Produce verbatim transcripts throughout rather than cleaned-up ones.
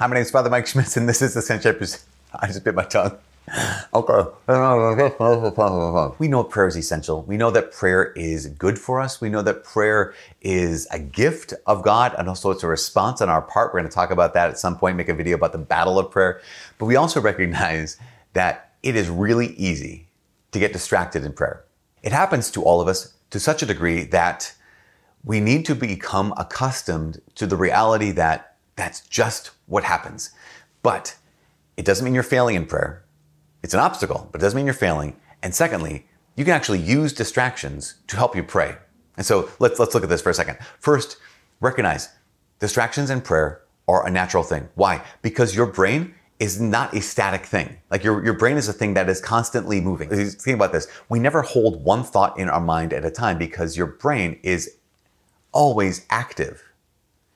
Hi, my name is Father Mike Schmitz, and this is the Ascension Presents. I just bit my tongue. Okay. We know prayer is essential. We know that prayer is good for us. We know that prayer is a gift of God, and also it's a response on our part. We're going to talk about that at some point, make a video about the battle of prayer. But we also recognize that it is really easy to get distracted in prayer. It happens to all of us to such a degree that we need to become accustomed to the reality that that's just what happens. But it doesn't mean you're failing in prayer. It's an obstacle, but it doesn't mean you're failing. And secondly, you can actually use distractions to help you pray. And so let's let's look at this for a second. First, recognize distractions and prayer are a natural thing. Why? Because your brain is not a static thing. Like your, your brain is a thing that is constantly moving. Think about this. We never hold one thought in our mind at a time because your brain is always active.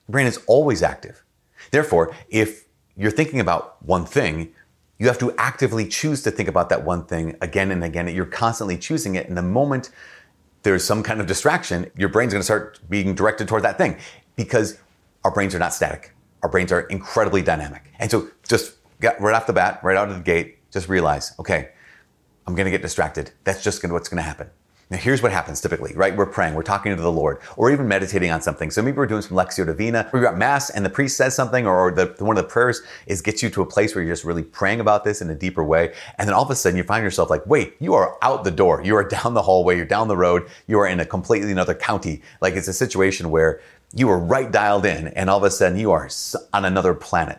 Your brain is always active. Therefore, if you're thinking about one thing, you have to actively choose to think about that one thing again and again. You're constantly choosing it. And the moment there's some kind of distraction, your brain's going to start being directed toward that thing because our brains are not static. Our brains are incredibly dynamic. And so just get right off the bat, right out of the gate, just realize, okay, I'm going to get distracted. That's just gonna, what's going to happen. Now, here's what happens typically, right? We're praying, we're talking to the Lord, or even meditating on something. So maybe we're doing some lectio divina, we're at Mass and the priest says something, or the, one of the prayers is gets you to a place where you're just really praying about this in a deeper way. And then all of a sudden you find yourself like, wait, you are out the door. You are down the hallway, you're down the road, you are in a completely another county. Like it's a situation where you were right dialed in and all of a sudden you are on another planet.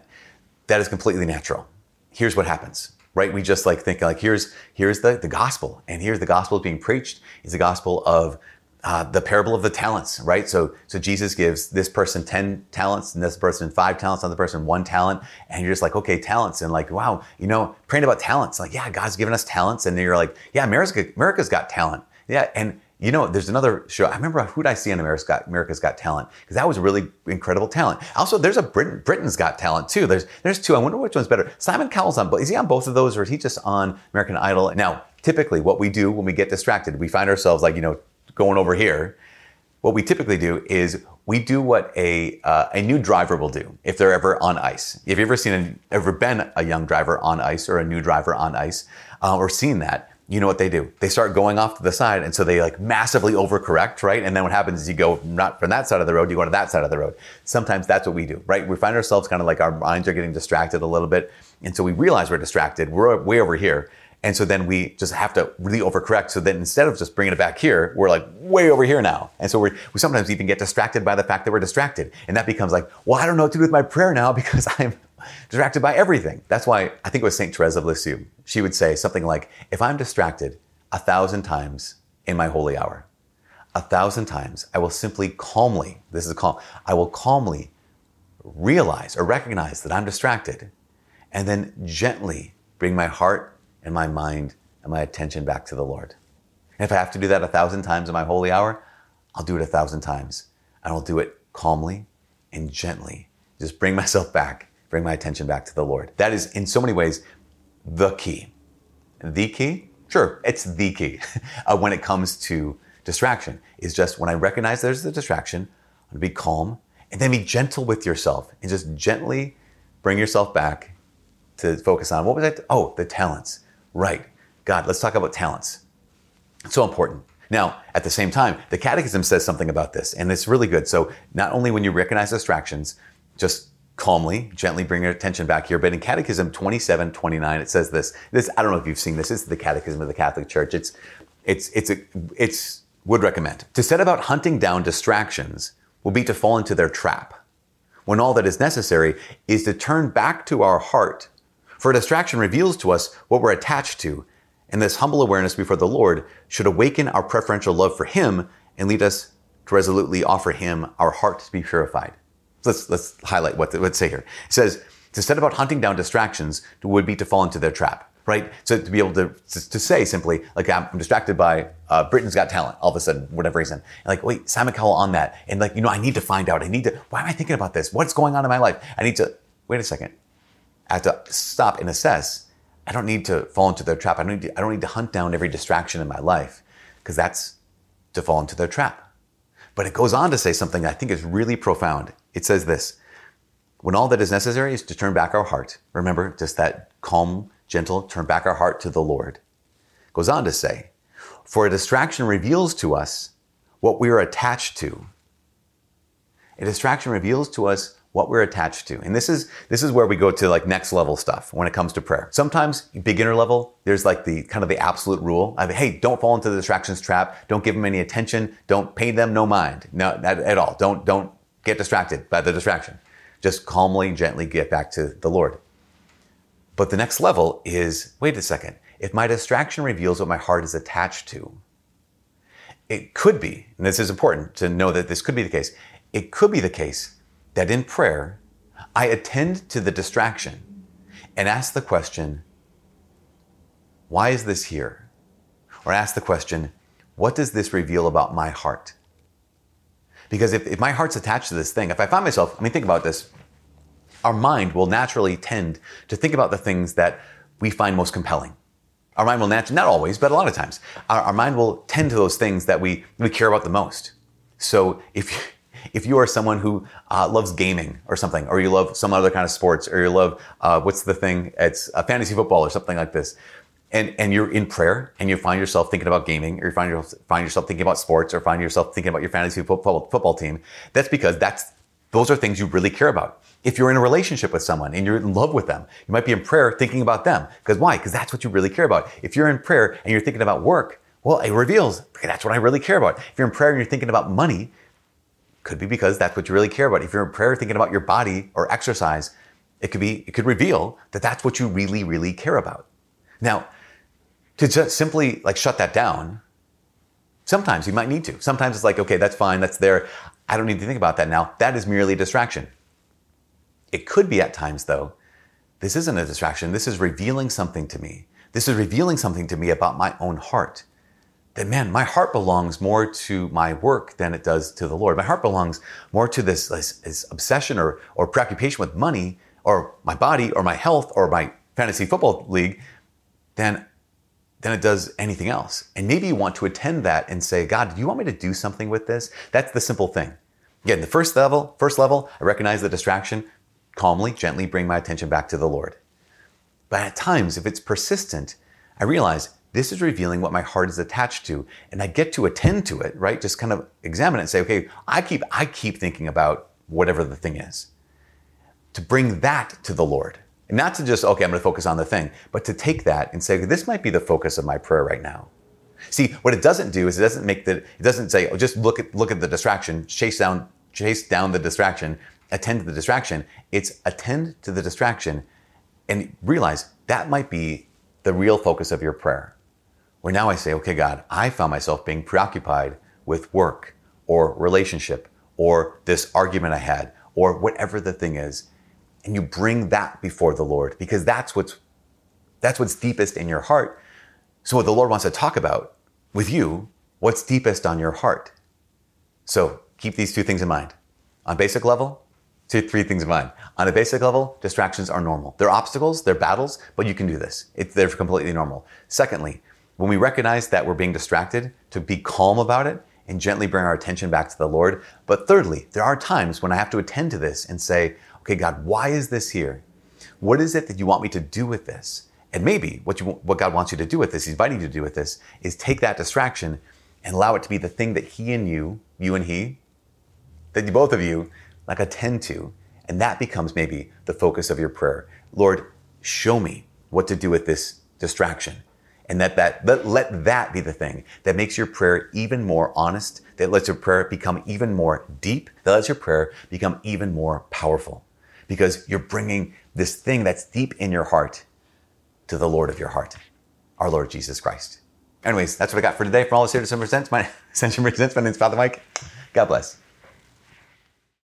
That is completely natural. Here's what happens. Right? We just like think like, here's, here's the, the gospel, and here's the gospel being preached is the gospel of uh, the parable of the talents, right? So, so Jesus gives this person ten talents and this person five talents, another person one talent. And you're just like, okay, talents. And like, wow, you know, praying about talents, like, yeah, God's given us talents. And then you're like, yeah, America, America's got talent. Yeah. And you know, there's another show. I remember who'd I see on America's Got, America's Got Talent, because that was really incredible talent. Also, there's a Britain, Britain's Got Talent too. There's there's two. I wonder which one's better. Simon Cowell's on both. Is he on both of those, or is he just on American Idol? Now, typically, what we do when we get distracted, we find ourselves like you know going over here. What we typically do is we do what a uh, a new driver will do if they're ever on ice. If you've ever seen a, ever been a young driver on ice or a new driver on ice, uh, or seen that. You know what they do? They start going off to the side, and so they like massively overcorrect, right? And then what happens is you go not from that side of the road, you go to that side of the road. Sometimes that's what we do, right? We find ourselves kind of like our minds are getting distracted a little bit, and so we realize we're distracted. We're way over here, and so then we just have to really overcorrect. So then instead of just bringing it back here, we're like way over here now, and so we're, we sometimes even get distracted by the fact that we're distracted, and that becomes like, well, I don't know what to do with my prayer now because I'm distracted by everything. That's why I think it was Saint Therese of Lisieux. She would say something like, if I'm distracted a thousand times in my holy hour, a thousand times, I will simply calmly, this is calm, I will calmly realize or recognize that I'm distracted and then gently bring my heart and my mind and my attention back to the Lord. And if I have to do that a thousand times in my holy hour, I'll do it a thousand times. And I'll do it calmly and gently. Just bring myself back. Bring my attention back to the Lord. That is, in so many ways, the key. The key? Sure, it's the key uh, when it comes to distraction. It's just when I recognize there's the distraction, I'm gonna be calm and then be gentle with yourself and just gently bring yourself back to focus on, what was that? Oh, the talents. Right. God, let's talk about talents. It's so important. Now, at the same time, the Catechism says something about this, and it's really good. So not only when you recognize distractions, just calmly, gently bring your attention back here. But in Catechism twenty-seven twenty-nine, it says this. This, I don't know if you've seen this. This is the Catechism of the Catholic Church. It's, it's, it's, a, it's, would recommend. To set about hunting down distractions will be to fall into their trap, when all that is necessary is to turn back to our heart. For a distraction reveals to us what we're attached to, and this humble awareness before the Lord should awaken our preferential love for Him and lead us to resolutely offer Him our heart to be purified. Let's let's highlight what it would say here. It says, to set about hunting down distractions would be to fall into their trap, right? So to be able to to say simply, like, I'm distracted by uh, Britain's Got Talent, all of a sudden, whatever reason. And like, wait, Simon Cowell on that. And like, you know, I need to find out. I need to, why am I thinking about this? What's going on in my life? I need to, wait a second. I have to stop and assess. I don't need to fall into their trap. I don't need to, I don't need to hunt down every distraction in my life, because that's to fall into their trap. But it goes on to say something I think is really profound. It says this, when all that is necessary is to turn back our heart. Remember, just that calm, gentle, turn back our heart to the Lord. Goes on to say, for a distraction reveals to us what we are attached to. A distraction reveals to us what we're attached to. And this is this is where we go to like next level stuff when it comes to prayer. Sometimes beginner level, there's like the kind of the absolute rule of, hey, don't fall into the distractions trap. Don't give them any attention. Don't pay them no mind. No, not at all. Don't, don't get distracted by the distraction. Just calmly, gently get back to the Lord. But the next level is, wait a second. If my distraction reveals what my heart is attached to, it could be, and this is important to know that this could be the case, it could be the case that in prayer, I attend to the distraction and ask the question, why is this here? Or ask the question, what does this reveal about my heart? Because if, if my heart's attached to this thing, if I find myself, I mean, think about this, our mind will naturally tend to think about the things that we find most compelling. Our mind will naturally, not always, but a lot of times, our, our mind will tend to those things that we, we care about the most. So if you, If you are someone who uh, loves gaming or something, or you love some other kind of sports, or you love, uh, what's the thing? It's uh, fantasy football or something like this. And and you're in prayer and you find yourself thinking about gaming, or you find yourself, find yourself thinking about sports, or find yourself thinking about your fantasy football, football team. That's because that's those are things you really care about. If you're in a relationship with someone and you're in love with them, you might be in prayer thinking about them. Because why? Because that's what you really care about. If you're in prayer and you're thinking about work, well, it reveals, okay, that's what I really care about. If you're in prayer and you're thinking about money, could be because that's what you really care about. If you're in prayer thinking about your body or exercise, it could be, it could reveal that that's what you really, really care about. Now, to just simply like shut that down, sometimes you might need to. Sometimes it's like, okay, that's fine, that's there. I don't need to think about that now. That is merely a distraction. It could be at times though, this isn't a distraction. This is revealing something to me. This is revealing something to me about my own heart. That, man, my heart belongs more to my work than it does to the Lord. My heart belongs more to this, this, this obsession or, or preoccupation with money or my body or my health or my fantasy football league than, than it does anything else. And maybe you want to attend that and say, God, do you want me to do something with this? That's the simple thing. Again, the first level, first level, I recognize the distraction, calmly, gently bring my attention back to the Lord. But at times, if it's persistent, I realize this is revealing what my heart is attached to, and I get to attend to it, right? Just kind of examine it and say, okay, I keep I keep thinking about whatever the thing is. To bring that to the Lord. And not to just, okay, I'm going to focus on the thing, but to take that and say, this might be the focus of my prayer right now. See, what it doesn't do is it doesn't make the, it doesn't say, oh, just look at look at the distraction, chase down, chase down the distraction, attend to the distraction. It's attend to the distraction and realize that might be the real focus of your prayer. Where now I say, okay, God, I found myself being preoccupied with work or relationship or this argument I had or whatever the thing is. And you bring that before the Lord because that's what's, that's what's deepest in your heart. So what the Lord wants to talk about with you, what's deepest on your heart. So keep these two things in mind. On basic level, two, three things in mind. On a basic level, distractions are normal. They're obstacles, they're battles, but you can do this. It's, they're completely normal. Secondly, when we recognize that we're being distracted, to be calm about it and gently bring our attention back to the Lord. But thirdly, there are times when I have to attend to this and say, okay, God, why is this here? What is it that you want me to do with this? And maybe what you, what God wants you to do with this, he's inviting you to do with this, is take that distraction and allow it to be the thing that he and you, you and he, that you, both of you, like attend to. And that becomes maybe the focus of your prayer. Lord, show me what to do with this distraction. And that, that let, let that be the thing that makes your prayer even more honest, that lets your prayer become even more deep, that lets your prayer become even more powerful. Because you're bringing this thing that's deep in your heart to the Lord of your heart, our Lord Jesus Christ. Anyways, that's what I got for today. From all of us here at Ascension Presents, my, Ascension Presents, my name is Father Mike. God bless.